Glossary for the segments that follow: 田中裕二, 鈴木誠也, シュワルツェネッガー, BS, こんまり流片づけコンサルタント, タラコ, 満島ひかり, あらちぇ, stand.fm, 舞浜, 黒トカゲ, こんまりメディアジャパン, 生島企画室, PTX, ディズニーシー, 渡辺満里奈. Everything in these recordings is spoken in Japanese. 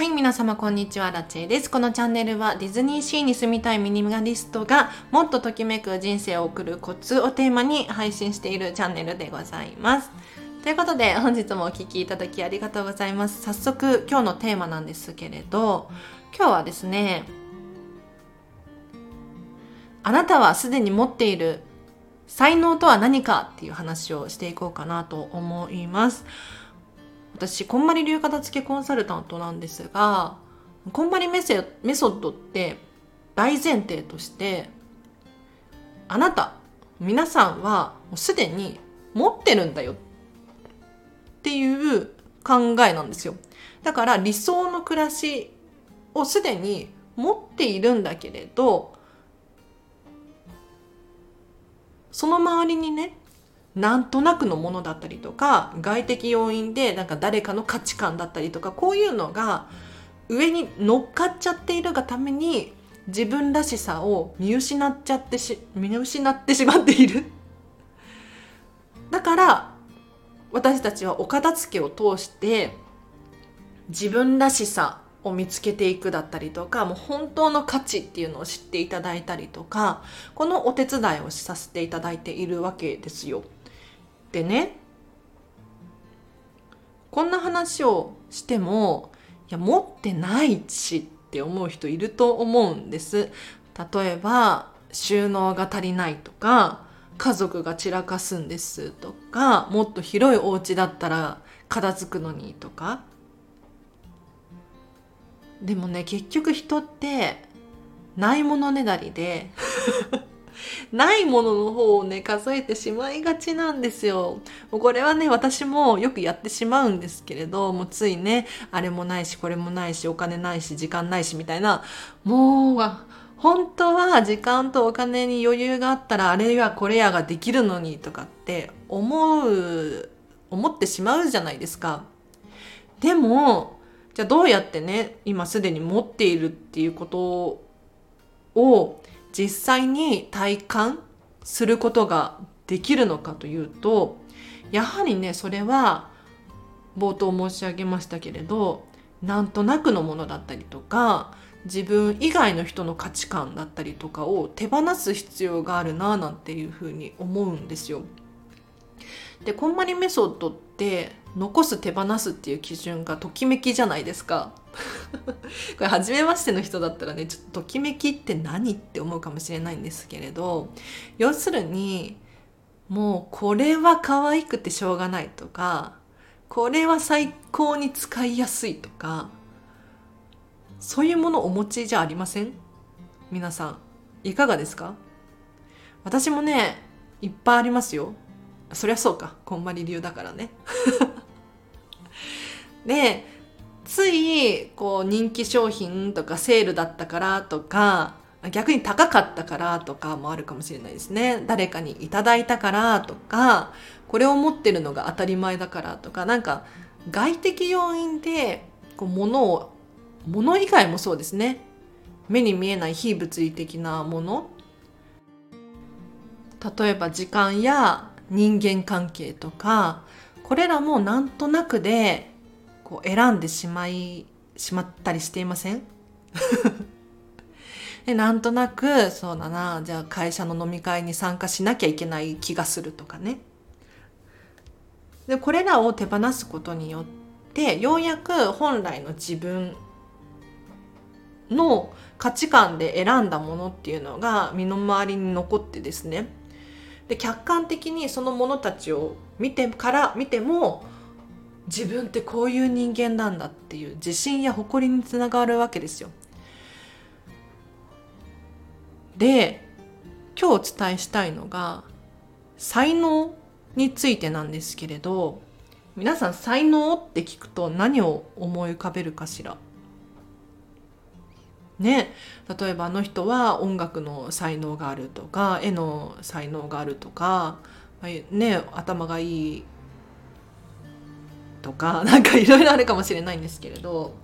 はい、皆様こんにちは、ラチェです。このチャンネルはディズニーシーに住みたいミニマリストがもっとときめく人生を送るコツをテーマに配信しているチャンネルでございます。ということで本日もお聞きいただきありがとうございます。早速今日のテーマなんですけれど、今日はですね、あなたはすでに持っている才能とは何かっていう話をしていこうかなと思います。私、こんまり流片付けコンサルタントなんですが、こんまりメソッドって大前提として、あなた、皆さんはもうすでに持ってるんだよっていう考えなんですよ。だから理想の暮らしをすでに持っているんだけれど、その周りにね、なんとなくのものだったりとか、外的要因でなんか誰かの価値観だったりとか、こういうのが上に乗っかっちゃっているがために自分らしさを見失ってしまっている。だから私たちはお片付けを通して自分らしさを見つけていくだったりとか、もう本当の価値っていうのを知っていただいたりとか、このお手伝いをさせていただいているわけですよ。でね、こんな話をしても、いや持ってないしって思う人いると思うんです。例えば収納が足りないとか、家族が散らかすんですとか、もっと広いお家だったら片付くのにとか。でもね、結局人ってないものねだりでないものの方をね数えてしまいがちなんですよ。もうこれはね、私もよくやってしまうんですけれど、もうついね、あれもないしこれもないしお金ないし時間ないしみたいな、もう本当は時間とお金に余裕があったらあれやこれやができるのにとかって思ってしまうじゃないですか。でもじゃあどうやってね、今すでに持っているっていうことを実際に体感することができるのかというと、やはりね、それは冒頭申し上げましたけれど、なんとなくのものだったりとか、自分以外の人の価値観だったりとかを手放す必要があるなぁなんていうふうに思うんですよ。で、こんまりメソッドって残す手放すっていう基準がときめきじゃないですかこれ初めましての人だったらね、ちょっとときめきって何って思うかもしれないんですけれど、要するにもうこれは可愛くてしょうがないとか、これは最高に使いやすいとか、そういうものをお持ちじゃありません？皆さんいかがですか？私もね、いっぱいありますよ。そりゃそうか、こんまり流だからねで、ついこう人気商品とかセールだったからとか、逆に高かったからとかもあるかもしれないですね。誰かにいただいたからとか、これを持ってるのが当たり前だからとか、なんか外的要因でこう物以外もそうですね。目に見えない非物理的なもの、例えば時間や人間関係とか、これらもなんとなくでこう選んでしまったりしていませんで、なんとなくそうだな、じゃあ会社の飲み会に参加しなきゃいけない気がするとかね。で、これらを手放すことによってようやく本来の自分の価値観で選んだものっていうのが身の回りに残ってですね、で客観的にそのものたちを見ても自分ってこういう人間なんだっていう自信や誇りにつながるわけですよ。で、今日お伝えしたいのが才能についてなんですけれど、皆さん才能って聞くと何を思い浮かべるかしらね。例えばあの人は音楽の才能があるとか、絵の才能があるとか、ね、頭がいいとか、なんかいろいろあるかもしれないんですけれど、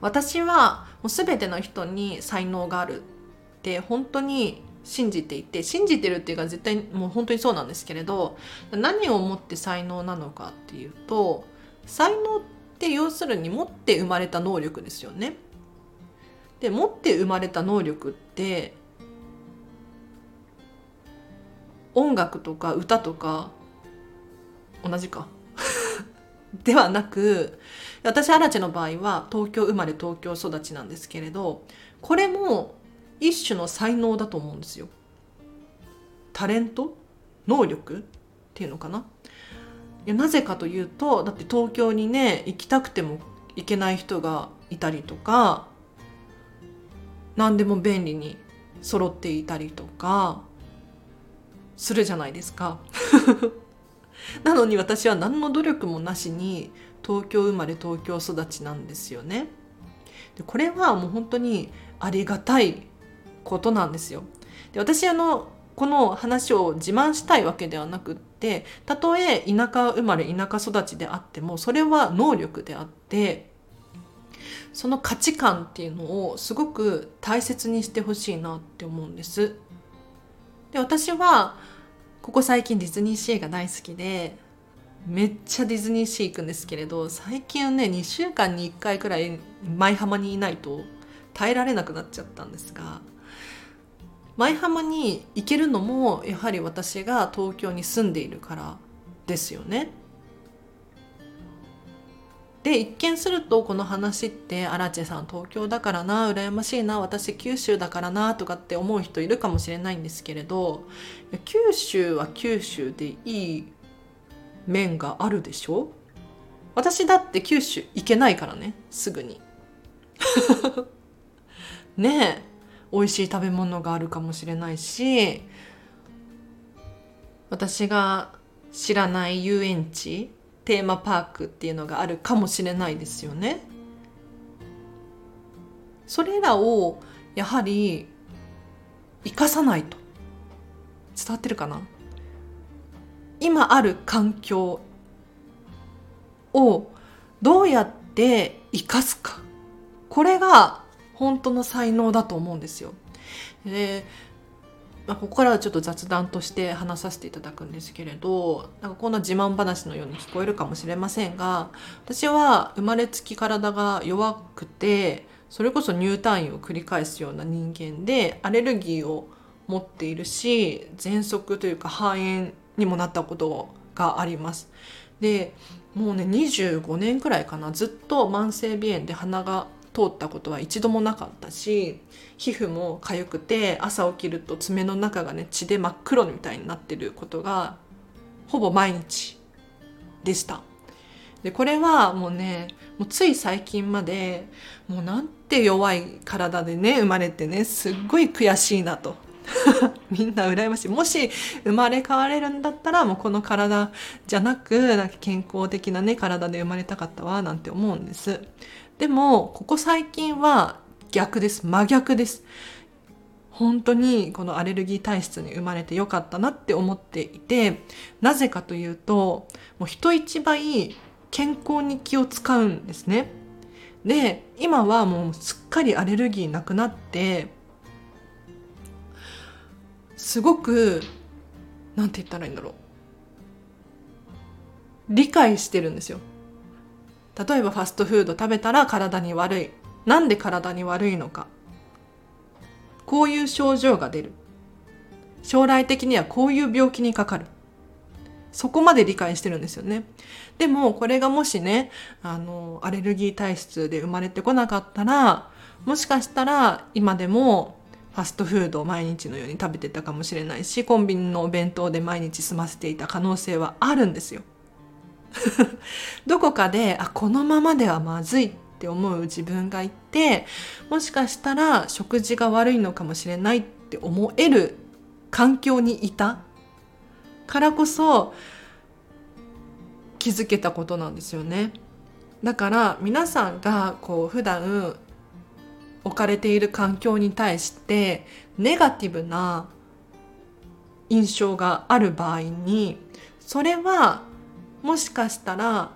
私はもう全ての人に才能があるって本当に信じていて、信じてるっていうか絶対もう本当にそうなんですけれど、何をもって才能なのかっていうと、才能って要するに持って生まれた能力ですよね。で、持って生まれた能力って音楽とか歌とか同じかではなく、私アラチェの場合は東京生まれ東京育ちなんですけれど、これも一種の才能だと思うんですよ。タレント能力っていうのかな。いや、なぜかというと、だって東京にね行きたくても行けない人がいたりとか、何でも便利に揃っていたりとかするじゃないですかなのに私は何の努力もなしに東京生まれ東京育ちなんですよね。で、これはもう本当にありがたいことなんですよ。で、私この話を自慢したいわけではなくって、たとえ田舎生まれ田舎育ちであってもそれは能力であって、その価値観っていうのをすごく大切にしてほしいなって思うんです。で、私はここ最近ディズニーシーが大好きで、めっちゃディズニーシー行くんですけれど、最近ね2週間に1回くらい舞浜にいないと耐えられなくなっちゃったんですが、舞浜に行けるのもやはり私が東京に住んでいるからですよね。で、一見するとこの話ってアラチェさん東京だからな、羨ましいな、私九州だからなとかって思う人いるかもしれないんですけれど、九州は九州でいい面があるでしょ。私だって九州行けないからね、すぐにねえ、美味しい食べ物があるかもしれないし、私が知らない遊園地、テーマパークっていうのがあるかもしれないですよね。それらをやはり生かさないと。伝わってるかな？今ある環境をどうやって生かすか。これが本当の才能だと思うんですよ。で、ここからはちょっと雑談として話させていただくんですけれど、なんかこんな自慢話のように聞こえるかもしれませんが、私は生まれつき体が弱くて、それこそ入退院を繰り返すような人間で、アレルギーを持っているし、喘息というか肺炎にもなったことがあります。で、もうね25年くらいかな、ずっと慢性鼻炎で鼻が通ったことは一度もなかったし、皮膚も痒くて朝起きると爪の中がね血で真っ黒みたいになってることがほぼ毎日でした。で、これはもうね、もうつい最近までもうなんて弱い体でね生まれてね、すっごい悔しいなとみんな羨ましい、もし生まれ変われるんだったらもうこの体じゃなく、なんか健康的なね体で生まれたかったわなんて思うんです。でもここ最近は逆です、真逆です。本当にこのアレルギー体質に生まれてよかったなって思っていて、なぜかというと、もう人一倍健康に気を使うんですね。で、今はもうすっかりアレルギーなくなって、すごくなんて言ったらいいんだろう、理解してるんですよ。例えばファストフード食べたら体に悪い、なんで体に悪いのか、こういう症状が出る、将来的にはこういう病気にかかる、そこまで理解してるんですよね。でもこれがもしねアレルギー体質で生まれてこなかったら、もしかしたら今でもファストフードを毎日のように食べてたかもしれないし、コンビニのお弁当で毎日済ませていた可能性はあるんですよどこかでこのままではまずいって思う自分がいて、もしかしたら食事が悪いのかもしれないって思える環境にいたからこそ気づけたことなんですよね。だから皆さんがこう普段置かれている環境に対してネガティブな印象がある場合に、それはもしかしたら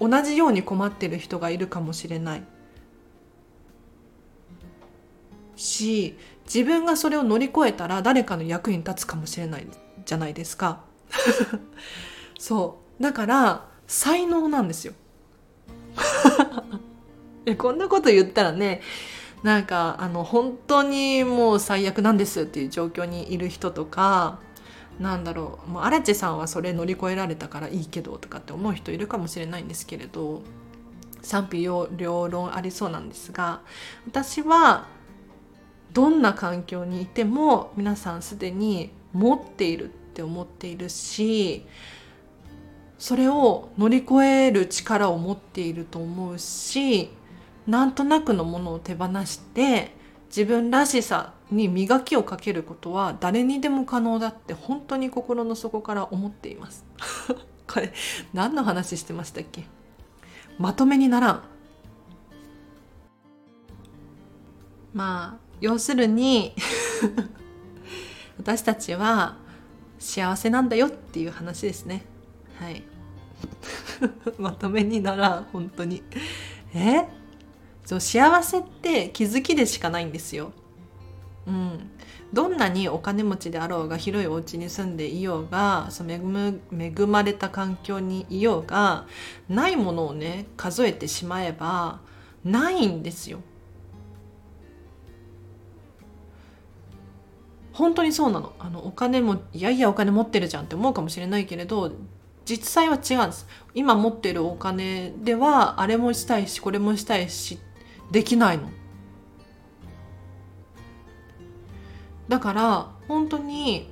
同じように困ってる人がいるかもしれないし、自分がそれを乗り越えたら誰かの役に立つかもしれないじゃないですかそう、だから才能なんですよ。こんなこと言ったらね、なんか本当にもう最悪なんですっていう状況にいる人とか、なんだろう、もう荒地さんはそれ乗り越えられたからいいけどとかって思う人いるかもしれないんですけれど、賛否両論ありそうなんですが、私はどんな環境にいても皆さんすでに持っているって思っているし、それを乗り越える力を持っていると思うし、なんとなくのものを手放して自分らしさに磨きをかけることは誰にでも可能だって本当に心の底から思っています。これ何の話してましたっけ？まとめにならん。まあ要するに私たちは幸せなんだよっていう話ですね。はい。まとめにならん、本当に。そう、幸せって気づきでしかないんですよ。うん、どんなにお金持ちであろうが、広いお家に住んでいようが、恵まれた環境にいようが、ないものをね数えてしまえばないんですよ。本当にそうなの。お金もお金持ってるじゃんって思うかもしれないけれど、実際は違うんです。今持ってるお金ではあれもしたいしこれもしたいしできないの。だから本当に、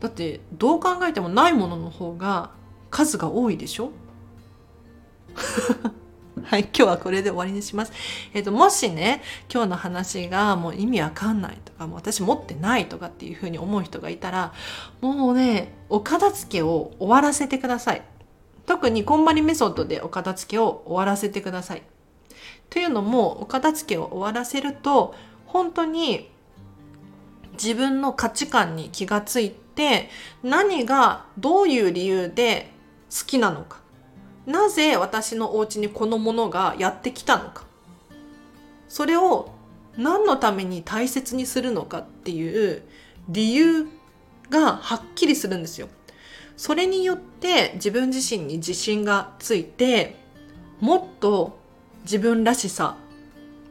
だってどう考えてもないものの方が数が多いでしょ。はい、今日はこれで終わりにします。もしね、今日の話がもう意味わかんないとか、もう私持ってないとかっていう風に思う人がいたら、もうね、お片付けを終わらせてください。特にこんまりメソッドでお片付けを終わらせてください。というのも、お片付けを終わらせると、本当に自分の価値観に気がついて、何がどういう理由で好きなのか。なぜ私のお家にこのものがやってきたのか、それを何のために大切にするのかっていう理由がはっきりするんですよ。それによって自分自身に自信がついて、もっと自分らしさ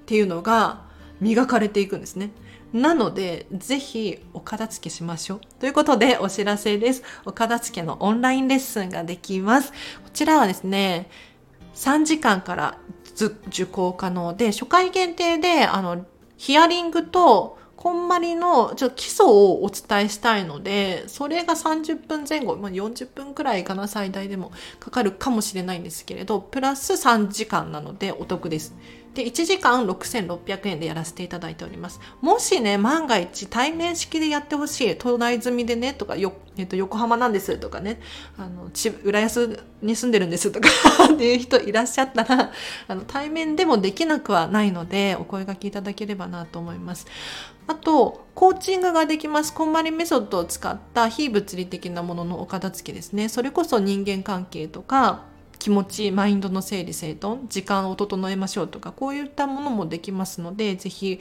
っていうのが磨かれていくんですね。なのでぜひお片付けしましょうということで、お知らせです。お片付けのオンラインレッスンができます。こちらはですね、3時間から受講可能で、初回限定でヒアリングとこんまりの基礎をお伝えしたいので、それが30分前後、40分くらいかな、最大でもかかるかもしれないんですけれど、プラス3時間なのでお得です。で、1時間6600円でやらせていただいております。もしね、万が一対面式でやってほしい、都内済みでねとか、横浜なんですとかね、浦安に住んでるんですとかっていう人いらっしゃったら、対面でもできなくはないので、お声掛けいただければなと思います。あと、コーチングができます。こんまりメソッドを使った非物理的なもののお片付けですね。それこそ人間関係とか、気持ち、マインドの整理整頓、時間を整えましょうとか、こういったものもできますので、ぜひ、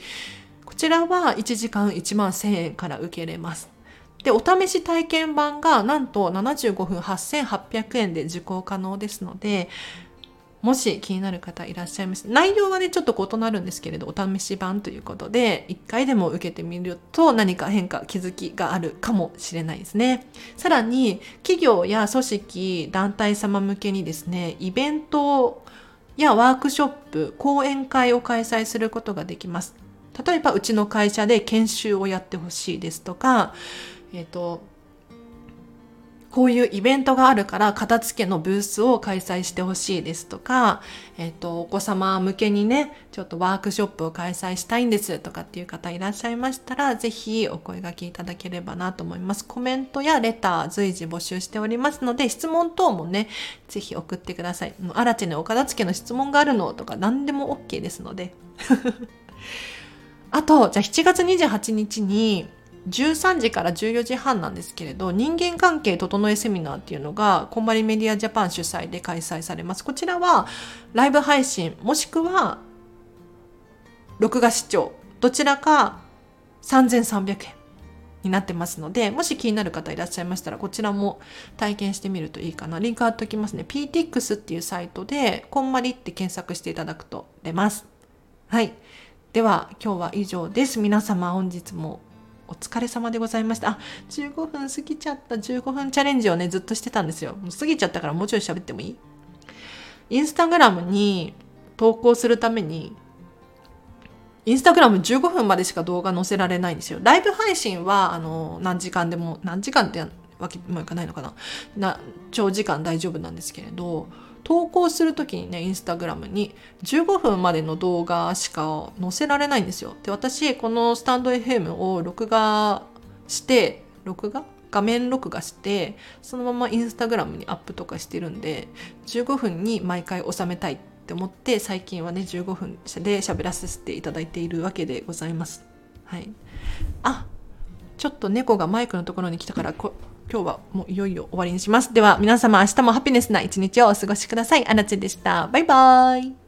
こちらは1時間1万1000円から受けれます。で、お試し体験版がなんと75分8800円で受講可能ですので、もし気になる方いらっしゃいます。内容はね、ちょっと異なるんですけれど、お試し版ということで、1回でも受けてみると何か変化、気づきがあるかもしれないですね。さらに、企業や組織、団体様向けにですね、イベントやワークショップ、講演会を開催することができます。例えば、うちの会社で研修をやってほしいですとか、こういうイベントがあるから片付けのブースを開催してほしいですとか、お子様向けにね、ちょっとワークショップを開催したいんですとかっていう方いらっしゃいましたら、ぜひお声掛けいただければなと思います。コメントやレター随時募集しておりますので、質問等もね、ぜひ送ってください。あらちね、お片付けの質問があるのとか何でも OK ですので。あと、じゃあ7月28日に、13時から14時半なんですけれど、人間関係整えセミナーっていうのがこんまりメディアジャパン主催で開催されます。こちらはライブ配信もしくは録画視聴、どちらか3300円になってますので、もし気になる方いらっしゃいましたら、こちらも体験してみるといいかな。リンク貼っておきますね。PTX っていうサイトで、こんまりって検索していただくと出ます。はい。では、今日は以上です。皆様、本日もお疲れ様でございました。あ、15分過ぎちゃった。15分チャレンジをね、ずっとしてたんですよ。もう過ぎちゃったからもうちょい喋ってもいい？インスタグラムに投稿するために、インスタグラム15分までしか動画載せられないんですよ。ライブ配信は、何時間でも、何時間ってわけもいかないのかな。長時間大丈夫なんですけれど、投稿するときにね、インスタグラムに15分までの動画しか載せられないんですよ。で、私、このスタンド FM を画面録画して、そのままインスタグラムにアップとかしてるんで、15分に毎回収めたいって思って最近はね15分で喋らせていただいているわけでございます。はい。あ、ちょっと猫がマイクのところに来たから今日はもういよいよ終わりにします。では皆様、明日もハピネスな一日をお過ごしください。あなちでした。バイバーイ。